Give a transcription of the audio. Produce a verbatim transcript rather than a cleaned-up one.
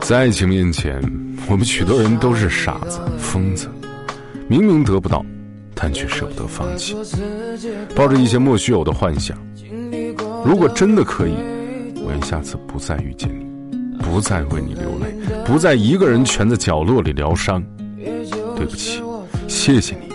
在爱情面前，我们许多人都是傻子、疯子，明明得不到，但却舍不得放弃，抱着一些莫须有的幻想。如果真的可以，我愿下次不再遇见你，不再为你流泪，不再一个人蜷在角落里疗伤。对不起，谢谢你，